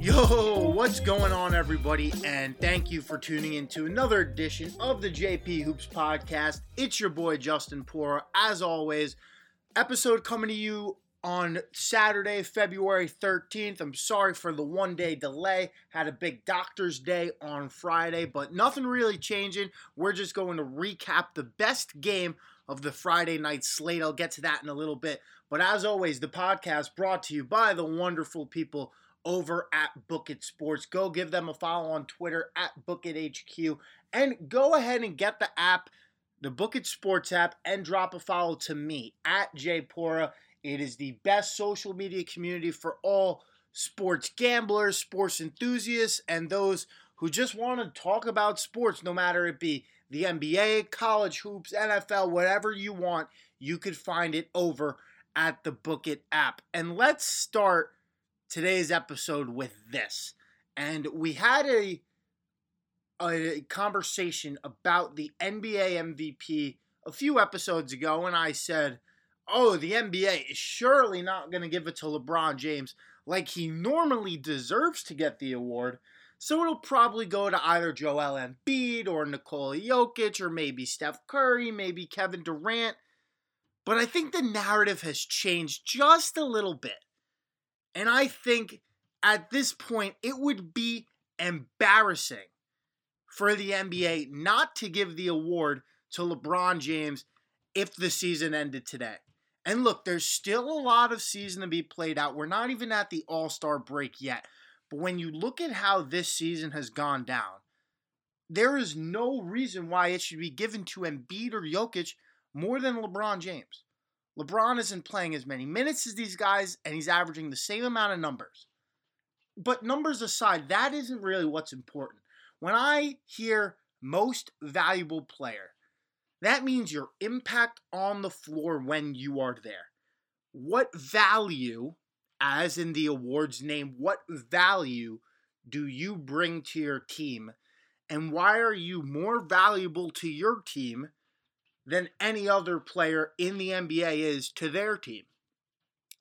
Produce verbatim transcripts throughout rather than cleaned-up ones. Yo, what's going on, everybody? And thank you for tuning in to another edition of the J P Hoops Podcast. It's your boy, Justin Pora, as always. Episode coming to you on Saturday, February thirteenth. I'm sorry for the one-day delay. Had a big doctor's day on Friday, but nothing really changing. We're just going to recap the best game of the Friday night slate. I'll get to that in a little bit. But as always, the podcast brought to you by the wonderful people over at Book It Sports. Go give them a follow on Twitter at Book It H Q. And go ahead and get the app, the Book It Sports app, and drop a follow to me at JPora. It is the best social media community for all sports gamblers, sports enthusiasts, and those who just want to talk about sports, no matter it be the N B A, college hoops, N F L, whatever you want. You could find it over at the Book It app. And let's start today's episode with this. And we had a, a conversation about the N B A M V P a few episodes ago, and I said, oh, the N B A is surely not going to give it to LeBron James like he normally deserves to get the award, so it'll probably go to either Joel Embiid or Nikola Jokic or maybe Steph Curry, maybe Kevin Durant. But I think the narrative has changed just a little bit, and I think at this point it would be embarrassing for the N B A not to give the award to LeBron James if the season ended today. And look, there's still a lot of season to be played out. We're not even at the All-Star break yet. But when you look at how this season has gone down, there is no reason why it should be given to Embiid or Jokic more than LeBron James. LeBron isn't playing as many minutes as these guys, and he's averaging the same amount of numbers. But numbers aside, that isn't really what's important. When I hear most valuable player, that means your impact on the floor when you are there. What value, as in the award's name, what value do you bring to your team? And why are you more valuable to your team than any other player in the N B A is to their team?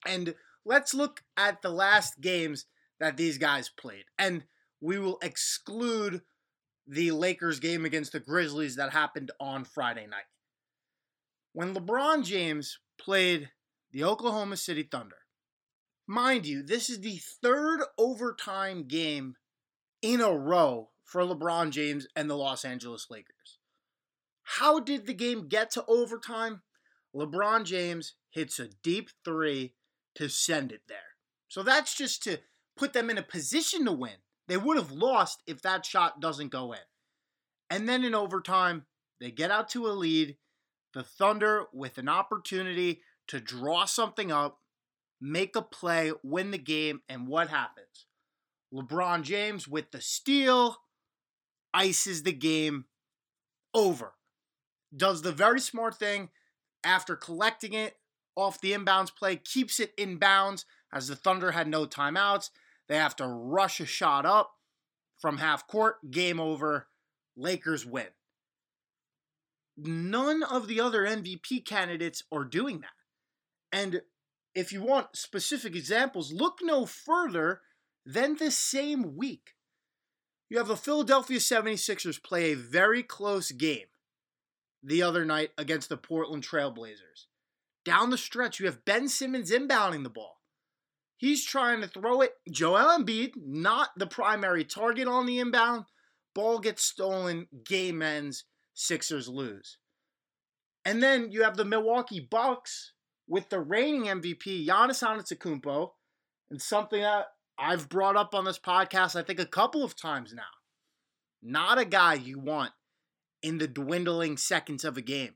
And let's look at the last games that these guys played. And we will exclude the Lakers game against the Grizzlies that happened on Friday night. When LeBron James played the Oklahoma City Thunder, mind you, this is the third overtime game in a row for LeBron James and the Los Angeles Lakers. How did the game get to overtime? LeBron James hits a deep three to send it there. So that's just to put them in a position to win. They would have lost if that shot doesn't go in. And then in overtime, they get out to a lead. The Thunder, with an opportunity to draw something up, make the play, win the game, and what happens? LeBron James, with the steal, ices the game over. Does the very smart thing after collecting it off the inbounds play, keeps it inbounds as the Thunder had no timeouts. They have to rush a shot up from half court. Game over. Lakers win. None of the other M V P candidates are doing that. And if you want specific examples, look no further than this same week. You have the Philadelphia seventy-sixers play a very close game the other night against the Portland Trail Blazers. Down the stretch, you have Ben Simmons inbounding the ball. He's trying to throw it. Joel Embiid, not the primary target on the inbound. Ball gets stolen. Game ends. Sixers lose. And then you have the Milwaukee Bucks with the reigning M V P, Giannis Antetokounmpo. And something that I've brought up on this podcast, I think, a couple of times now. Not a guy you want in the dwindling seconds of a game.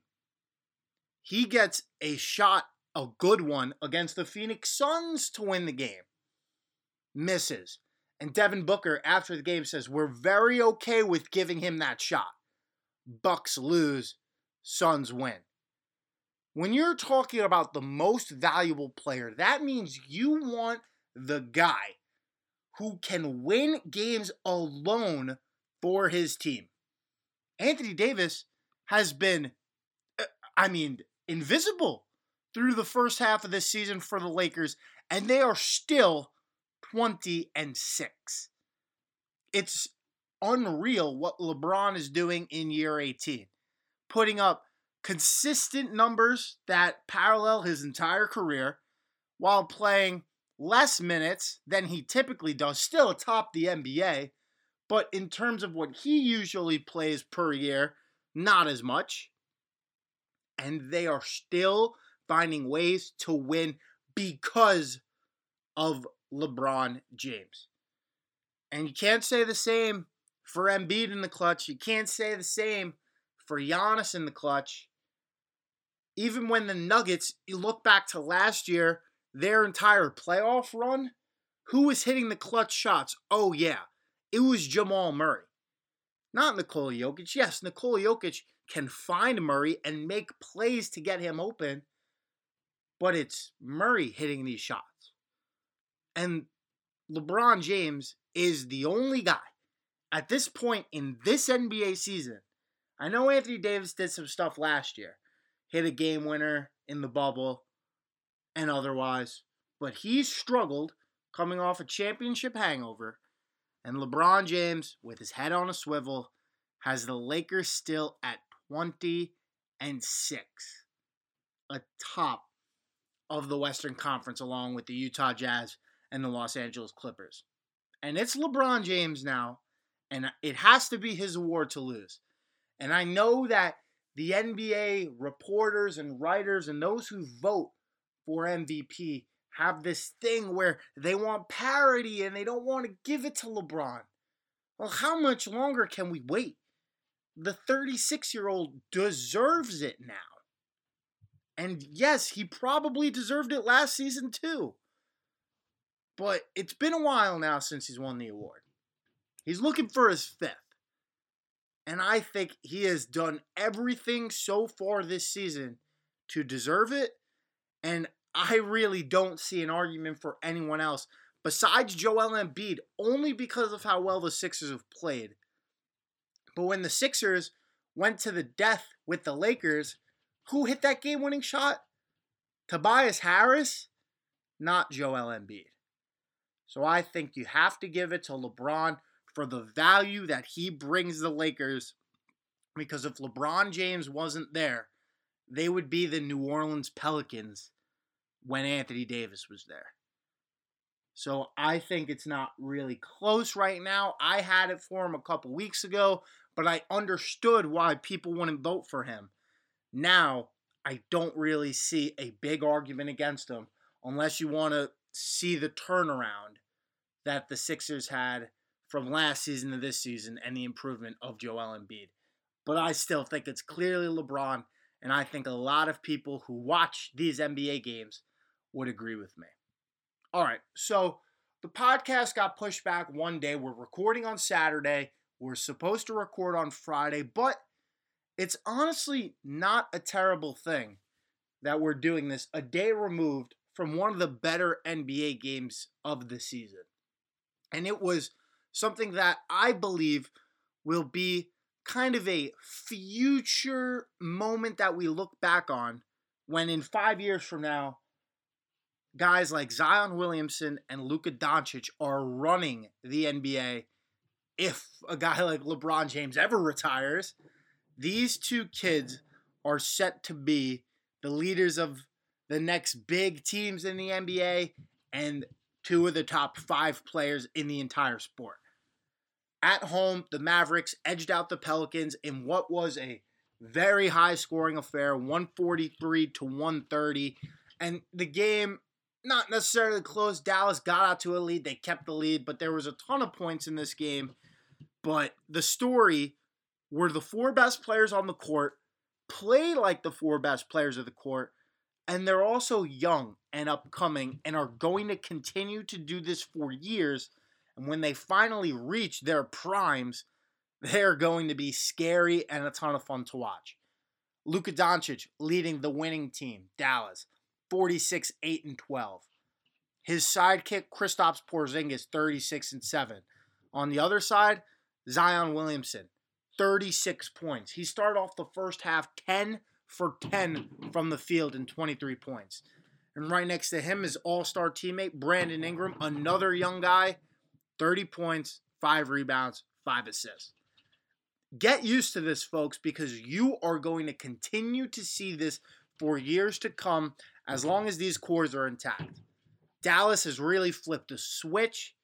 He gets a shot, a good one, against the Phoenix Suns to win the game. Misses. And Devin Booker, after the game, says, we're very okay with giving him that shot. Bucks lose. Suns win. When you're talking about the most valuable player, that means you want the guy who can win games alone for his team. Anthony Davis has been, I mean, invisible through the first half of this season for the Lakers, and they are still twenty and six. It's unreal what LeBron is doing in year eighteen, putting up consistent numbers that parallel his entire career while playing less minutes than he typically does, still atop the N B A, but in terms of what he usually plays per year, not as much. And they are still finding ways to win because of LeBron James. And you can't say the same for Embiid in the clutch. You can't say the same for Giannis in the clutch. Even when the Nuggets, you look back to last year, their entire playoff run, who was hitting the clutch shots? Oh yeah, it was Jamal Murray. Not Nikola Jokic. Yes, Nikola Jokic can find Murray and make plays to get him open, but it's Murray hitting these shots. And LeBron James is the only guy at this point in this N B A season. I know Anthony Davis did some stuff last year, hit a game winner in the bubble and otherwise, but he struggled coming off a championship hangover, and LeBron James, with his head on a swivel, has the Lakers still at twenty and six, atop of the Western Conference along with the Utah Jazz and the Los Angeles Clippers. And it's LeBron James now, and it has to be his award to lose. And I know that the N B A reporters and writers and those who vote for M V P have this thing where they want parity and they don't want to give it to LeBron. Well, how much longer can we wait? The thirty-six-year-old deserves it now. And yes, he probably deserved it last season too. But it's been a while now since he's won the award. He's looking for his fifth. And I think he has done everything so far this season to deserve it. And I really don't see an argument for anyone else besides Joel Embiid, only because of how well the Sixers have played. But when the Sixers went to the death with the Lakers, who hit that game-winning shot? Tobias Harris, not Joel Embiid. So I think you have to give it to LeBron for the value that he brings the Lakers, because if LeBron James wasn't there, they would be the New Orleans Pelicans when Anthony Davis was there. So I think it's not really close right now. I had it for him a couple weeks ago, but I understood why people wouldn't vote for him. Now, I don't really see a big argument against him unless you want to see the turnaround that the Sixers had from last season to this season and the improvement of Joel Embiid. But I still think it's clearly LeBron, and I think a lot of people who watch these N B A games would agree with me. All right, so the podcast got pushed back one day. We're recording on Saturday. We're supposed to record on Friday, but it's honestly not a terrible thing that we're doing this a day removed from one of the better N B A games of the season. And it was something that I believe will be kind of a future moment that we look back on when in five years from now, guys like Zion Williamson and Luka Doncic are running the N B A. If a guy like LeBron James ever retires, these two kids are set to be the leaders of the next big teams in the N B A, and two of the top five players in the entire sport. At home, the Mavericks edged out the Pelicans in what was a very high-scoring affair, one forty-three to one thirty. And the game, not necessarily close. Dallas got out to a lead. They kept the lead, but there was a ton of points in this game. But the story were the four best players on the court, played like the four best players of the court, and they're also young and upcoming and are going to continue to do this for years. And when they finally reach their primes, they're going to be scary and a ton of fun to watch. Luka Doncic leading the winning team, Dallas, forty-six, eight, and twelve. His sidekick, Kristaps Porzingis, thirty-six and seven. On the other side, Zion Williamson, thirty-six points. He started off the first half ten for ten from the field and twenty-three points. And right next to him is all-star teammate Brandon Ingram, another young guy, thirty points, five rebounds, five assists. Get used to this, folks, because you are going to continue to see this for years to come as long as these cores are intact. Dallas has really flipped a switch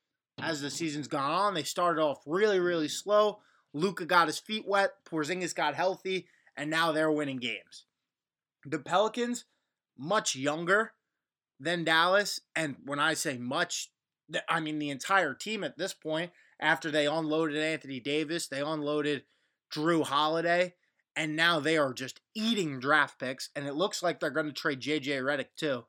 as the season's gone on. They started off really, really slow. Luka got his feet wet. Porzingis got healthy. And now they're winning games. The Pelicans, much younger than Dallas. And when I say much, I mean the entire team at this point. After they unloaded Anthony Davis, they unloaded Drew Holiday. And now they are just eating draft picks. And it looks like they're going to trade J J Redick too.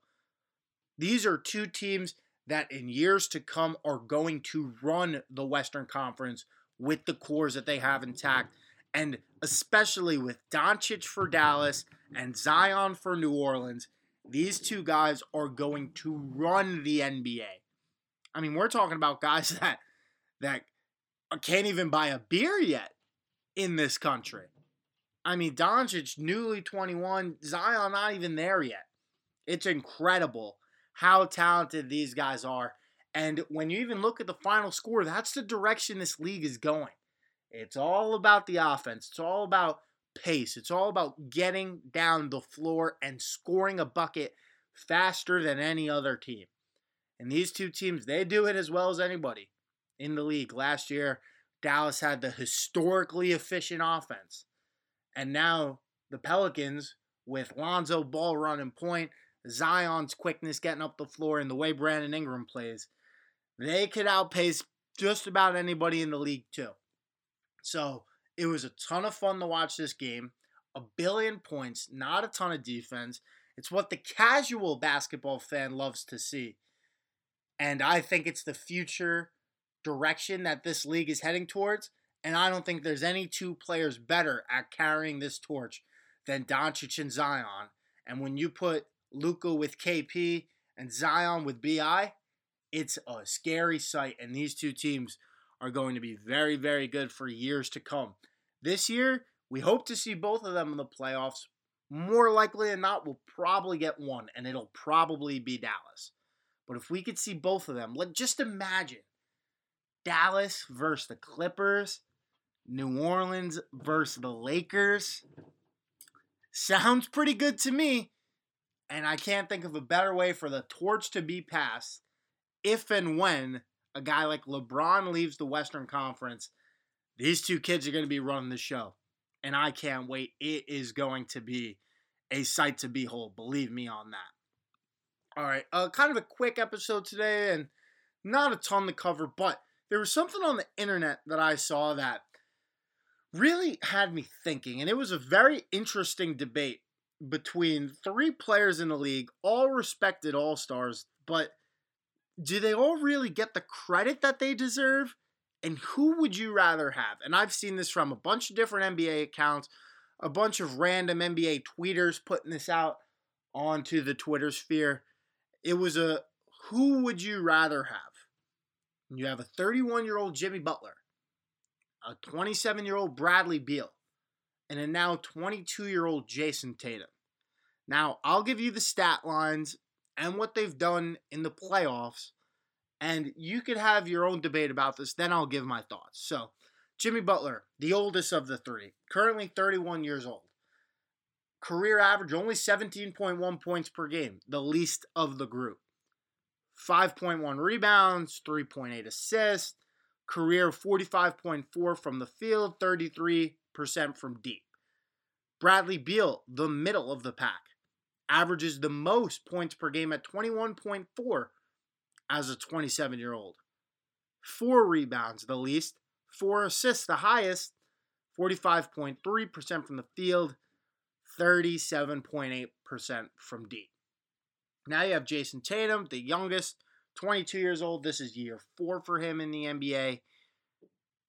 These are two teams that in years to come are going to run the Western Conference with the cores that they have intact. And especially with Doncic for Dallas and Zion for New Orleans, these two guys are going to run the N B A. I mean, we're talking about guys that that can't even buy a beer yet in this country. I mean, Doncic, newly twenty-one, Zion not even there yet. It's incredible how talented these guys are. And when you even look at the final score, that's the direction this league is going. It's all about the offense. It's all about pace. It's all about getting down the floor and scoring a bucket faster than any other team. And these two teams, they do it as well as anybody in the league. Last year, Dallas had the historically efficient offense. And now the Pelicans, with Lonzo Ball running point, Zion's quickness getting up the floor, and the way Brandon Ingram plays, they could outpace just about anybody in the league too. So it was a ton of fun to watch this game. A billion points, not a ton of defense. It's what the casual basketball fan loves to see. And I think it's the future direction that this league is heading towards. And I don't think there's any two players better at carrying this torch than Doncic and Zion. And when you put Luka with K P and Zion with B I, it's a scary sight. And these two teams are going to be very, very good for years to come. This year, we hope to see both of them in the playoffs. More likely than not, we'll probably get one, and it'll probably be Dallas. But if we could see both of them, like, just imagine Dallas versus the Clippers, New Orleans versus the Lakers. Sounds pretty good to me. And I can't think of a better way for the torch to be passed if and when a guy like LeBron leaves the Western Conference. These two kids are going to be running the show. And I can't wait. It is going to be a sight to behold. Believe me on that. All right. Uh, kind of a quick episode today and not a ton to cover. But there was something on the internet that I saw that really had me thinking. And it was a very interesting debate between three players in the league, all respected all-stars, but do they all really get the credit that they deserve? And who would you rather have? And I've seen this from a bunch of different N B A accounts, a bunch of random N B A tweeters putting this out onto the Twitter sphere. It was a who would you rather have? You have a thirty-one-year-old Jimmy Butler, a twenty-seven-year-old Bradley Beal, and a now twenty-two-year-old Jayson Tatum. Now, I'll give you the stat lines and what they've done in the playoffs, and you could have your own debate about this, then I'll give my thoughts. So, Jimmy Butler, the oldest of the three, currently thirty-one years old. Career average, only seventeen point one points per game, the least of the group. five point one rebounds, three point eight assists, career forty-five point four from the field, thirty-three percent from deep. Bradley Beal, the middle of the pack, averages the most points per game at twenty-one point four as a twenty-seven-year-old. Four rebounds, the least. Four assists, the highest. forty-five point three percent from the field, thirty-seven point eight percent from deep. Now you have Jayson Tatum, the youngest, twenty-two years old. This is year four for him in the N B A.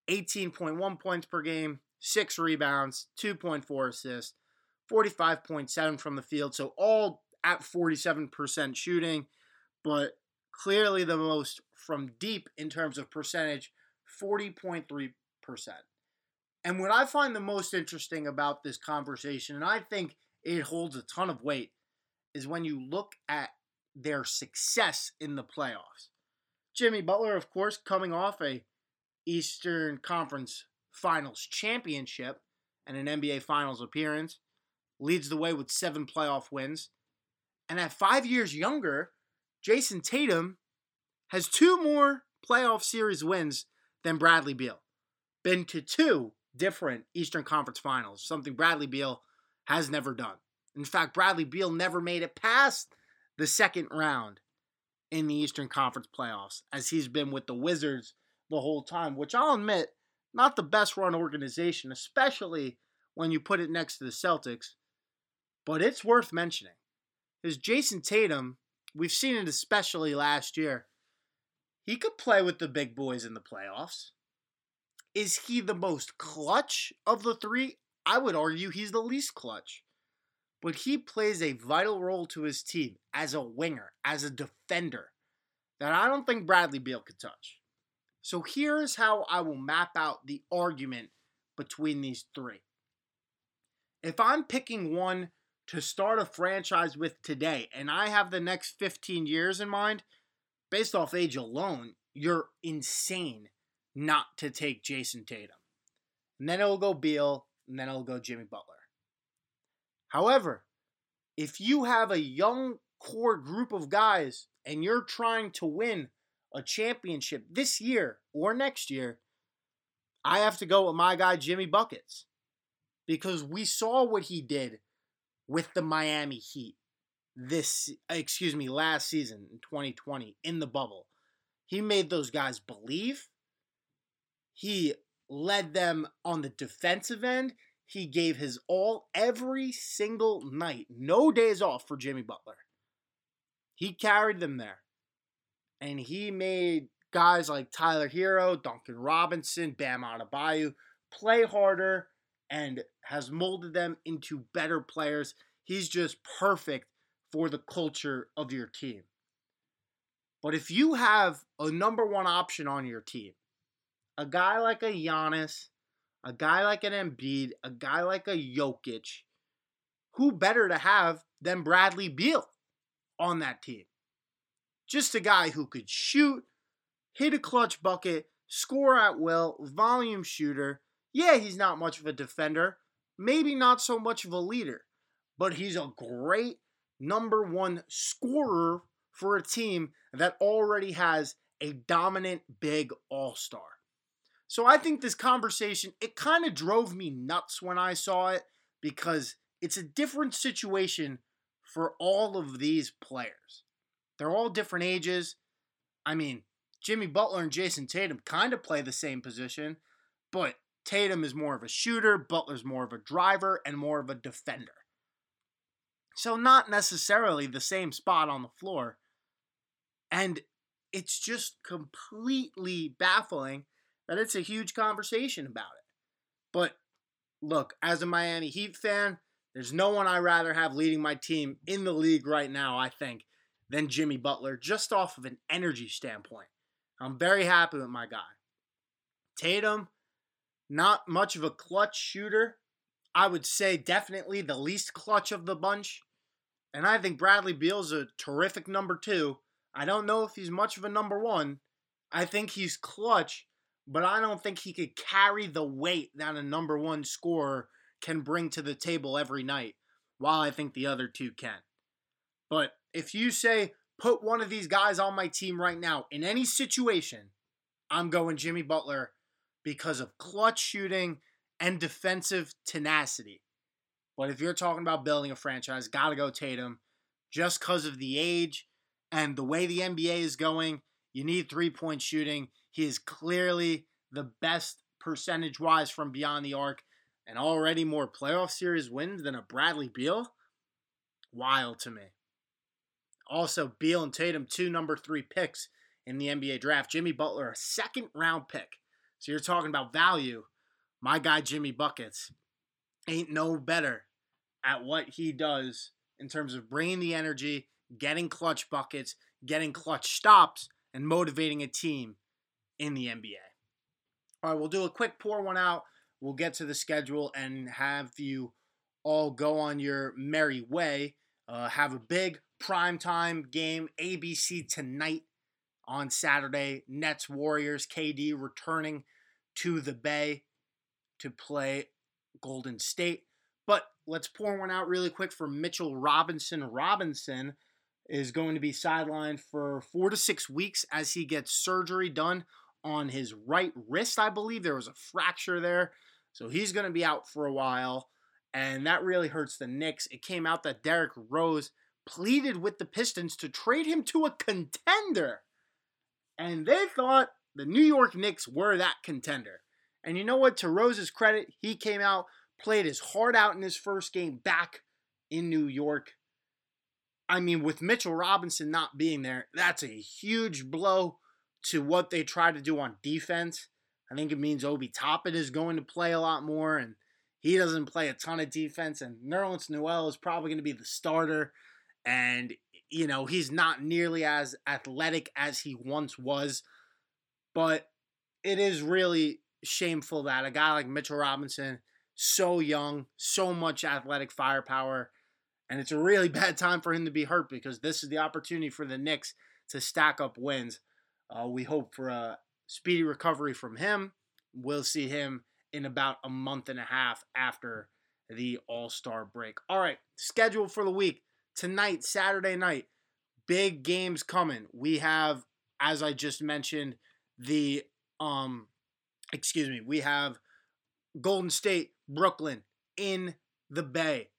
eighteen point one points per game, six rebounds, two point four assists, forty-five point seven from the field, so all at forty-seven percent shooting, but Clearly the most from deep in terms of percentage, forty point three percent. And what I find the most interesting about this conversation, and I think it holds a ton of weight, is when you look at their success in the playoffs. Jimmy Butler, of course, coming off a Eastern Conference Finals championship and an N B A Finals appearance, leads the way with seven playoff wins. And at five years younger, Jayson Tatum has two more playoff series wins than Bradley Beal. Been to two different Eastern Conference Finals, something Bradley Beal has never done. In fact, Bradley Beal never made it past the second round in the Eastern Conference playoffs, as he's been with the Wizards the whole time, which I'll admit, not the best run organization, especially when you put it next to the Celtics, but it's worth mentioning. Because Jayson Tatum, we've seen it especially last year, he could play with the big boys in the playoffs. Is he the most clutch of the three? I would argue he's the least clutch. But he plays a vital role to his team as a winger, as a defender, that I don't think Bradley Beal could touch. So here's how I will map out the argument between these three. If I'm picking one to start a franchise with today, and I have the next fifteen years in mind, based off age alone, you're insane not to take Jayson Tatum. And then it'll go Beal, and then it'll go Jimmy Butler. However, if you have a young core group of guys and you're trying to win a championship this year or next year, I have to go with my guy Jimmy Buckets, because we saw what he did with the Miami Heat this, excuse me, last season in twenty twenty in the bubble. He made those guys believe. He led them on the defensive end. He gave his all every single night. No days off for Jimmy Butler. He carried them there. And he made guys like Tyler Hero, Duncan Robinson, Bam Adebayo play harder and has molded them into better players. He's just perfect for the culture of your team. But if you have a number one option on your team, a guy like a Giannis, a guy like an Embiid, a guy like a Jokic, who better to have than Bradley Beal on that team? Just a guy who could shoot, hit a clutch bucket, score at will, volume shooter. Yeah, he's not much of a defender, maybe not so much of a leader, but he's a great number one scorer for a team that already has a dominant big all-star. So I think this conversation, it kind of drove me nuts when I saw it, because it's a different situation for all of these players. They're all different ages. I mean, Jimmy Butler and Jayson Tatum kind of play the same position, but Tatum is more of a shooter, Butler's more of a driver, and more of a defender. So not necessarily the same spot on the floor. And it's just completely baffling that it's a huge conversation about it. But look, as a Miami Heat fan, there's no one I'd rather have leading my team in the league right now, I think, than Jimmy Butler, just off of an energy standpoint. I'm very happy with my guy. Tatum, not much of a clutch shooter. I would say definitely the least clutch of the bunch. And I think Bradley Beal's a terrific number two. I don't know if he's much of a number one. I think he's clutch, but I don't think he could carry the weight that a number one scorer can bring to the table every night, while I think the other two can. But if you say, put one of these guys on my team right now, in any situation, I'm going Jimmy Butler because of clutch shooting and defensive tenacity. But if you're talking about building a franchise, gotta go Tatum, just because of the age and the way the N B A is going. You need three-point shooting. He is clearly the best percentage-wise from beyond the arc, and already more playoff series wins than a Bradley Beal? Wild to me. Also, Beal and Tatum, two number three picks in the N B A draft. Jimmy Butler, a second-round pick. So you're talking about value. My guy Jimmy Buckets ain't no better at what he does in terms of bringing the energy, getting clutch buckets, getting clutch stops, and motivating a team in the N B A. All right, we'll do a quick pour one out. We'll get to the schedule and have you all go on your merry way. Uh, have a big primetime game, A B C tonight on Saturday. Nets, Warriors, K D returning to the Bay to play Golden State. But let's pour one out really quick for Mitchell Robinson. Robinson is going to be sidelined for four to six weeks as he gets surgery done on his right wrist, I believe. There was a fracture there. So he's going to be out for a while, and that really hurts the Knicks. It came out that Derrick Rose pleaded with the Pistons to trade him to a contender, and they thought the New York Knicks were that contender. And you know what? To Rose's credit, he came out, played his heart out in his first game back in New York. I mean, with Mitchell Robinson not being there, that's a huge blow to what they try to do on defense. I think it means Obi Toppin is going to play a lot more, and he doesn't play a ton of defense. And Nerlens Noel is probably going to be the starter, and, you know, he's not nearly as athletic as he once was. But it is really shameful that a guy like Mitchell Robinson, so young, so much athletic firepower, and it's a really bad time for him to be hurt, because this is the opportunity for the Knicks to stack up wins. Uh, we hope for a speedy recovery from him. We'll see him in about a month and a half after the All-Star break. All right, schedule for the week. Tonight, Saturday night, big games coming. We have, as I just mentioned, the, um, excuse me, we have Golden State, Brooklyn in the Bay.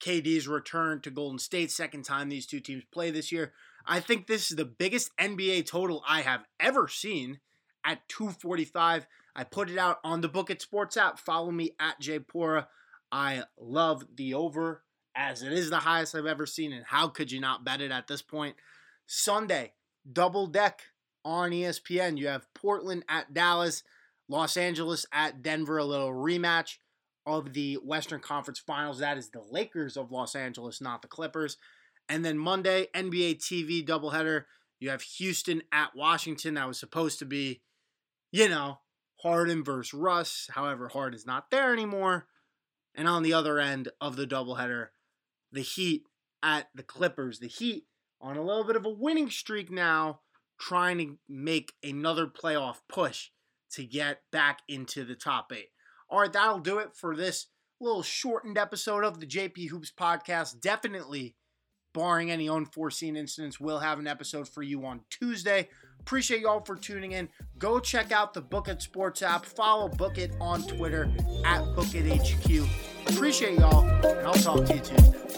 K D's return to Golden State, second time these two teams play this year. I think this is the biggest N B A total I have ever seen at two forty-five. I put it out on the Book It Sports app. Follow me at jpora. I love the over, as it is the highest I've ever seen, and how could you not bet it at this point? Sunday, double deck on E S P N. You have Portland at Dallas, Los Angeles at Denver, a little rematch of the Western Conference Finals. That is the Lakers of Los Angeles, not the Clippers. And then Monday, N B A T V doubleheader. You have Houston at Washington. That was supposed to be, you know, Harden versus Russ. However, Harden's not there anymore. And on the other end of the doubleheader, the Heat at the Clippers. The Heat on a little bit of a winning streak now, trying to make another playoff push to get back into the top eight. All right, that'll do it for this little shortened episode of the J P Hoops Podcast. Definitely, barring any unforeseen incidents, we'll have an episode for you on Tuesday. Appreciate y'all for tuning in. Go check out the Book It Sports app. Follow Book It on Twitter at Book It H Q. Appreciate y'all, and I'll talk to you Tuesday.